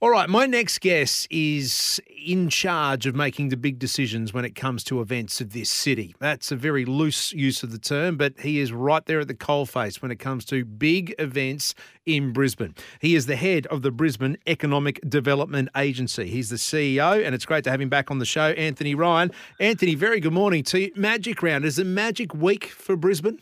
All right, my next guest is in charge of making the big decisions when it comes to events of this city. That's a very loose use of the term, but he is right there at the coalface when it comes to big events in Brisbane. He is the head of the Brisbane Economic Development Agency. He's the CEO, and it's great to have him back on the show, Anthony Ryan. Anthony, very good morning to you. Magic Round, is it magic week for Brisbane?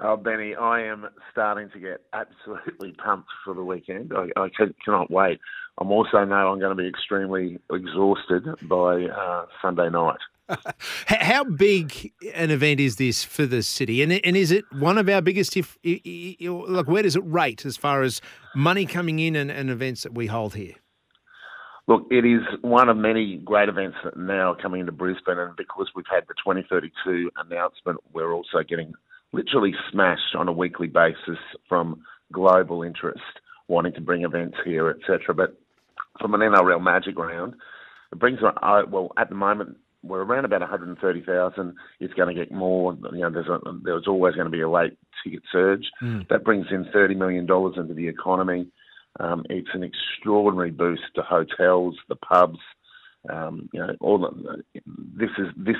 Oh, Benny, I am starting to get absolutely pumped for the weekend. I cannot wait. I'm also know I'm going to be extremely exhausted by Sunday night. How big an event is this for the city? And is it one of our biggest? Look, where does it rate as far as money coming in and events that we hold here? Look, it is one of many great events that now are coming into Brisbane, and because we've had the 2032 announcement, we're also getting literally smashed on a weekly basis from global interest, wanting to bring events here, etc. But from an NRL Magic Round, it brings, well, at the moment, we're around about 130,000. It's going to get more. You know, there's always going to be a late ticket surge. That brings in $30 million into the economy. It's an extraordinary boost to hotels, the pubs. This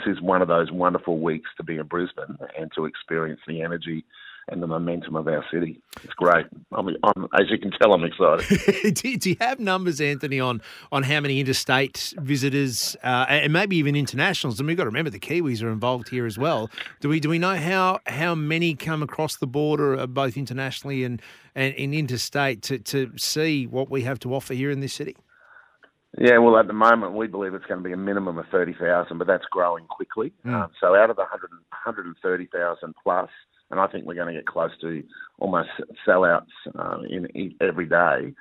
is one of those wonderful weeks to be in Brisbane and to experience the energy and the momentum of our city. It's great. I'm as you can tell, I'm excited. Do you have numbers, Anthony, on how many interstate visitors and maybe even internationals? And we've got to remember the Kiwis are involved here as well. Do we know how many come across the border, both internationally and interstate, to see what we have to offer here in this city? Yeah, well, at the moment, we believe it's going to be a minimum of 30,000, but that's growing quickly. So out of the 130,000 plus, and I think we're going to get close to almost sellouts in every day.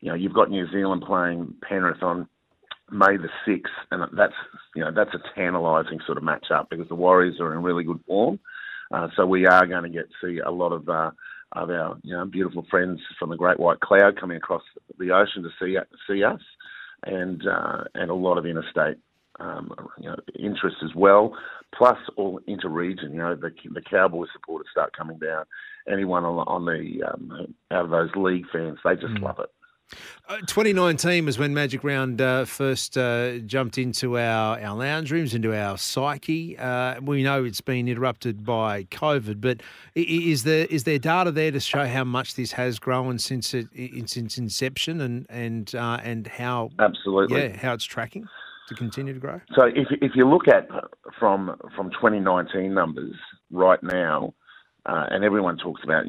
You've got New Zealand playing Penrith on May the 6th, and that's a tantalising sort of matchup because the Warriors are in really good form. So we are going to see a lot of our beautiful friends from the Great White Cloud coming across the ocean to see us, and a lot of interstate interest as well, plus all inter-region. The Cowboys supporters start coming down. Anyone on the out of those league fans, they just love it. 2019 was when Magic Round first jumped into our lounge rooms, into our psyche. We know it's been interrupted by COVID, but is there data there to show how much this has grown since inception and how absolutely how it's tracking to continue to grow? So if you look at from 2019 numbers right now. And everyone talks about,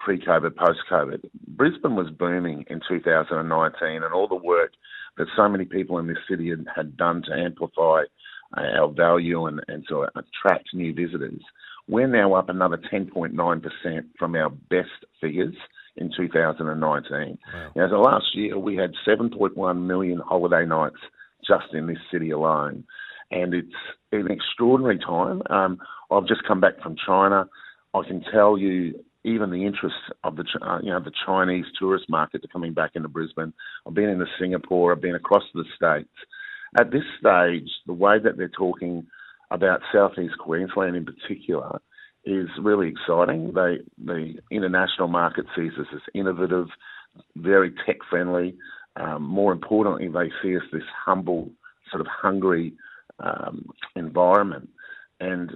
pre-COVID, post-COVID. Brisbane was booming in 2019, and all the work that so many people in this city had done to amplify our value and to attract new visitors. We're now up another 10.9% from our best figures in 2019. Wow. Now, so last year, we had 7.1 million holiday nights just in this city alone. And it's an extraordinary time. I've just come back from China. I can tell you, even the interest of the Chinese tourist market are coming back into Brisbane. I've been into Singapore. I've been across the States. At this stage, the way that they're talking about Southeast Queensland in particular is really exciting. The international market sees us as innovative, very tech-friendly. More importantly, they see us this humble, sort of hungry environment. And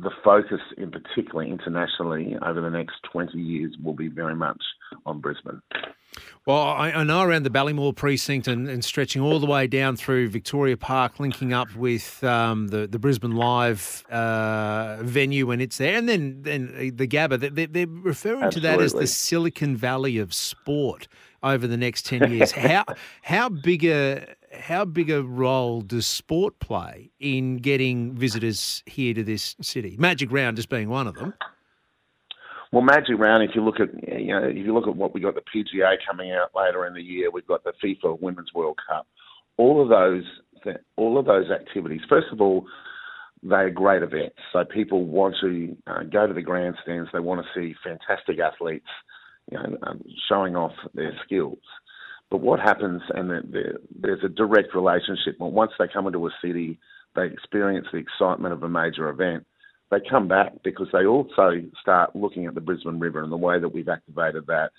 the focus, in particular internationally, over the next 20 years will be very much on Brisbane. Well, I know around the Ballymore precinct and stretching all the way down through Victoria Park, linking up with the Brisbane Live venue when it's there, and then the Gabba, they're referring absolutely to that as the Silicon Valley of sport over the next 10 years. How big a role does sport play in getting visitors here to this city? Magic Round just being one of them. Well, Magic Round, if you look at what we got, the PGA coming out later in the year, we've got the FIFA Women's World Cup. All of those activities. First of all, they're great events, so people want to go to the grandstands. They want to see fantastic athletes, showing off their skills. But what happens, and there's a direct relationship. Well, once they come into a city, they experience the excitement of a major event. They come back because they also start looking at the Brisbane River and the way that we've activated that.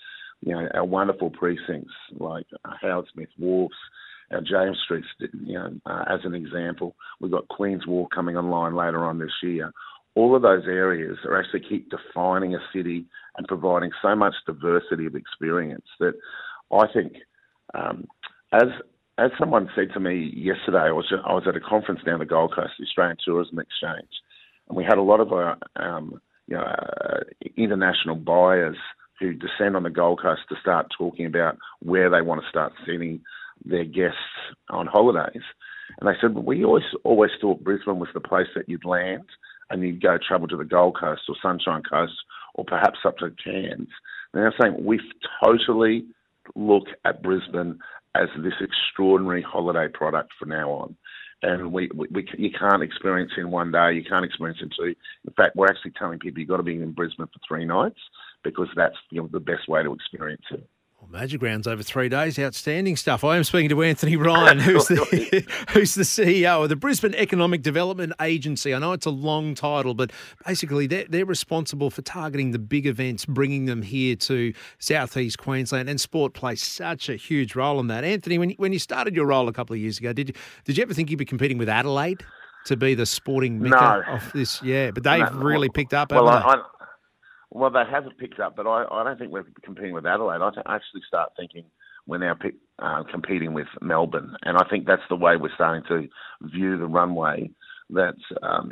Our wonderful precincts like Howard Smith Wharfs, our James Streets, as an example. We've got Queen's Wharf coming online later on this year. All of those areas are actually keep defining a city and providing so much diversity of experience that I think, as someone said to me yesterday, I was at a conference down the Gold Coast, the Australian Tourism Exchange, and we had a lot of our international buyers who descend on the Gold Coast to start talking about where they want to start sending their guests on holidays. And they said, well, we always thought Brisbane was the place that you'd land and you'd go travel to the Gold Coast or Sunshine Coast or perhaps up to Cairns. And they're saying, we totally look at Brisbane as this extraordinary holiday product from now on. And you can't experience in one day, you can't experience in two. In fact, we're actually telling people you've got to be in Brisbane for 3 nights because that's the best way to experience it. Magic Round's over 3 days. Outstanding stuff. I am speaking to Anthony Ryan, who's the CEO of the Brisbane Economic Development Agency. I know it's a long title, but basically they're responsible for targeting the big events, bringing them here to southeast Queensland, and sport plays such a huge role in that. Anthony, when you started your role a couple of years ago, did you ever think you'd be competing with Adelaide to be the sporting mecca of this? Yeah, but they've really picked up. Well, they haven't picked up, but I don't think we're competing with Adelaide. I actually start thinking we're now competing with Melbourne, and I think that's the way we're starting to view the runway that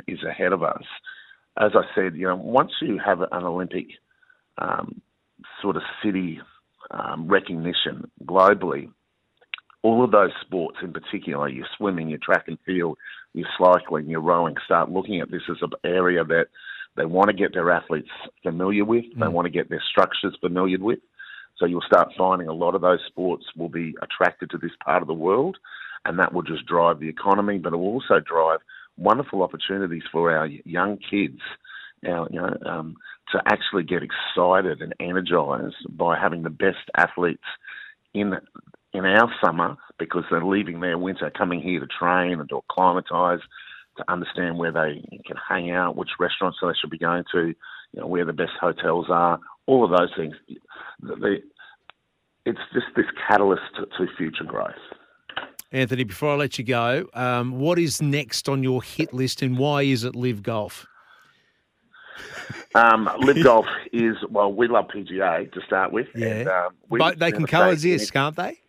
is ahead of us. As I said, once you have an Olympic sort of city recognition globally, all of those sports in particular, your swimming, your track and field, your cycling, your rowing, start looking at this as an area that they want to get their athletes familiar with. They want to get their structures familiar with. So you'll start finding a lot of those sports will be attracted to this part of the world, and that will just drive the economy, but it will also drive wonderful opportunities for our young kids to actually get excited and energised by having the best athletes in our summer because they're leaving their winter, coming here to train and to acclimatise, to understand where they can hang out, which restaurants they should be going to, where the best hotels are, all of those things. It's just this catalyst to future growth. Anthony, before I let you go, what is next on your hit list and why is it LIV Golf? LIV Golf is, we love PGA to start with. Yeah. And, but they can coexist, can't they?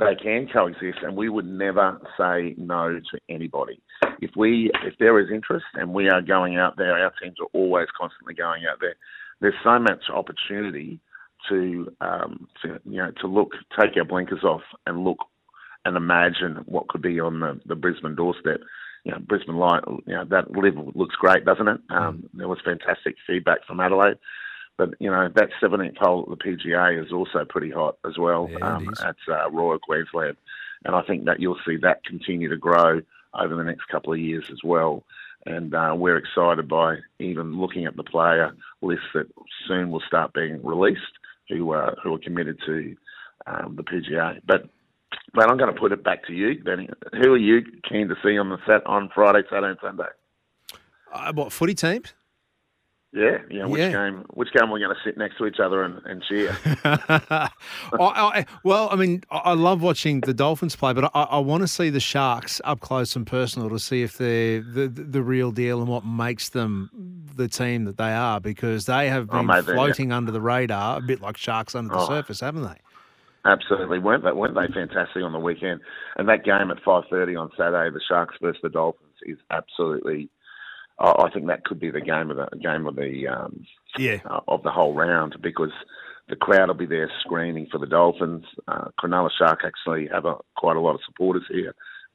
They can coexist, and we would never say no to anybody. If there is interest and we are going out there, our teams are always constantly going out there. There's so much opportunity to look, take our blinkers off and look and imagine what could be on the Brisbane doorstep. Brisbane Live, that live looks great, doesn't it? There was fantastic feedback from Adelaide. But, that 17th hole at the PGA is also pretty hot as well. Yeah, at Royal Queensland. And I think that you'll see that continue to grow over the next couple of years as well. And we're excited by even looking at the player list that soon will start being released who are committed to the PGA. But I'm going to put it back to you, Benny. Who are you keen to see on Friday, Saturday and Sunday? What, footy teams? Yeah. Which game we're going to sit next to each other and cheer? I love watching the Dolphins play, but I want to see the Sharks up close and personal to see if they're the real deal and what makes them the team that they are, because they have been floating under the radar, a bit like sharks under the surface, haven't they? Absolutely. Weren't they fantastic on the weekend? And that game at 5:30 on Saturday, the Sharks versus the Dolphins, is absolutely. I think that could be the game of the whole round, because the crowd will be there screaming for the Dolphins. Cronulla Shark actually have quite a lot of supporters here,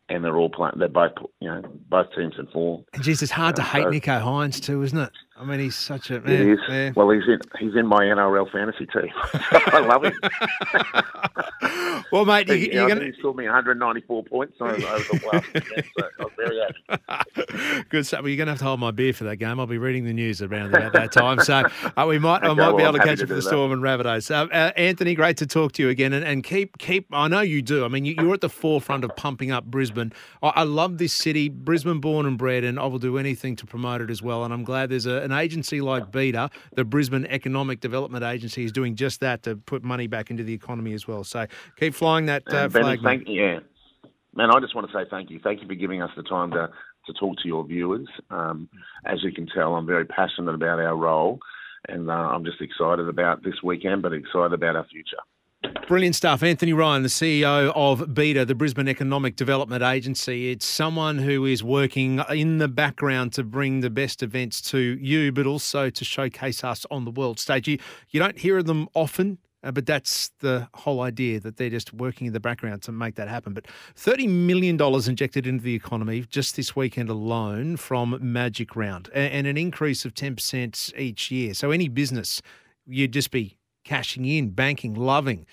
and they're all playing. They're both, you know, both teams in form. And geez, it's hard to hate Nico Hynes too, isn't it? I mean, he's such a man. He is. Man. Well, he's in my NRL fantasy team. I love him. Well, mate, he scored me 194 points over the last weekend, so I was very happy. Good stuff. Well, you're going to have to hold my beer for that game. I'll be reading the news around about that time, so I might be able to catch up for the Storm and Rabbitohs. Anthony, great to talk to you again, and keep. I know you do. I mean, you're at the forefront of pumping up Brisbane. I love this city, Brisbane born and bred, and I will do anything to promote it as well. And I'm glad there's an agency like BETA, the Brisbane Economic Development Agency, is doing just that to put money back into the economy as well. So keep flying that flag. Man, I just want to say thank you. Thank you for giving us the time to talk to your viewers. As you can tell, I'm very passionate about our role, and I'm just excited about this weekend, but excited about our future. Brilliant stuff. Anthony Ryan, the CEO of BETA, the Brisbane Economic Development Agency. It's someone who is working in the background to bring the best events to you, but also to showcase us on the world stage. You don't hear of them often, but that's the whole idea, that they're just working in the background to make that happen. But $30 million injected into the economy just this weekend alone from Magic Round, and an increase of 10% each year. So any business, you'd just be cashing in, banking, loving,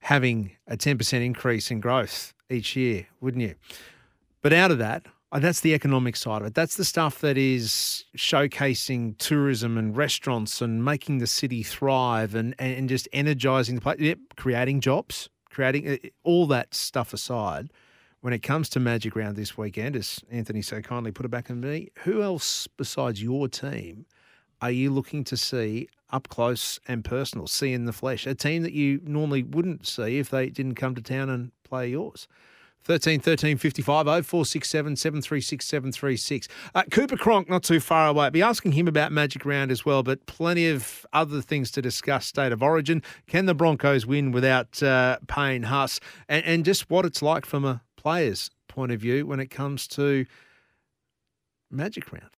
having a 10% increase in growth each year, wouldn't you? But out of that, that's the economic side of it. That's the stuff that is showcasing tourism and restaurants and making the city thrive and just energising the place, creating jobs, creating all that stuff aside. When it comes to Magic Round this weekend, as Anthony so kindly put it back on me, who else besides your team are you looking to see up close and personal, see in the flesh, a team that you normally wouldn't see if they didn't come to town and play yours? 13 13 55, 0467 736 736. Cooper Cronk, not too far away. I'll be asking him about Magic Round as well, but plenty of other things to discuss. State of Origin, can the Broncos win without Payne Haas, and just what it's like from a player's point of view when it comes to Magic Round.